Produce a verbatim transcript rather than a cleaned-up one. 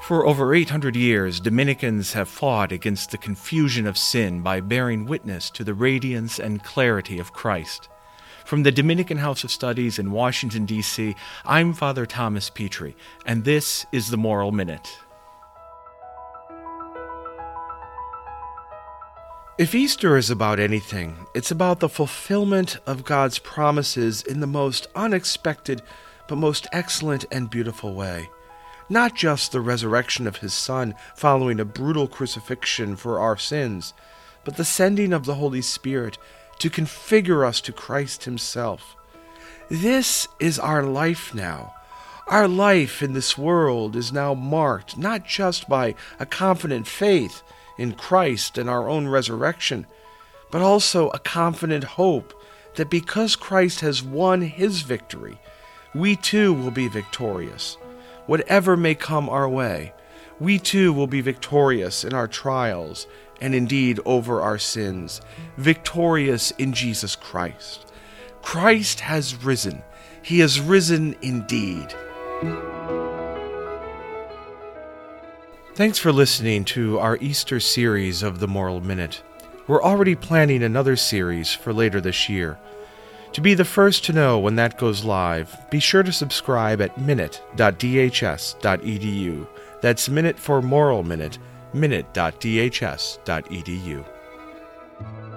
For over eight hundred years, Dominicans have fought against the confusion of sin by bearing witness to the radiance and clarity of Christ. From the Dominican House of Studies in Washington, D C, I'm Father Thomas Petri, and this is The Moral Minute. If Easter is about anything, it's about the fulfillment of God's promises in the most unexpected, but most excellent and beautiful way. Not just the resurrection of his Son following a brutal crucifixion for our sins, but the sending of the Holy Spirit to configure us to Christ himself. This is our life now. Our life in this world is now marked not just by a confident faith in Christ and our own resurrection, but also a confident hope that because Christ has won his victory, we too will be victorious. Whatever may come our way, we too will be victorious in our trials and indeed over our sins, victorious in Jesus Christ. Christ has risen. He has risen indeed. Thanks for listening to our Easter series of The Moral Minute. We're already planning another series for later this year. To be the first to know when that goes live, be sure to subscribe at minute dot d h s dot e d u. That's minute for moral minute, minute dot d h s dot e d u.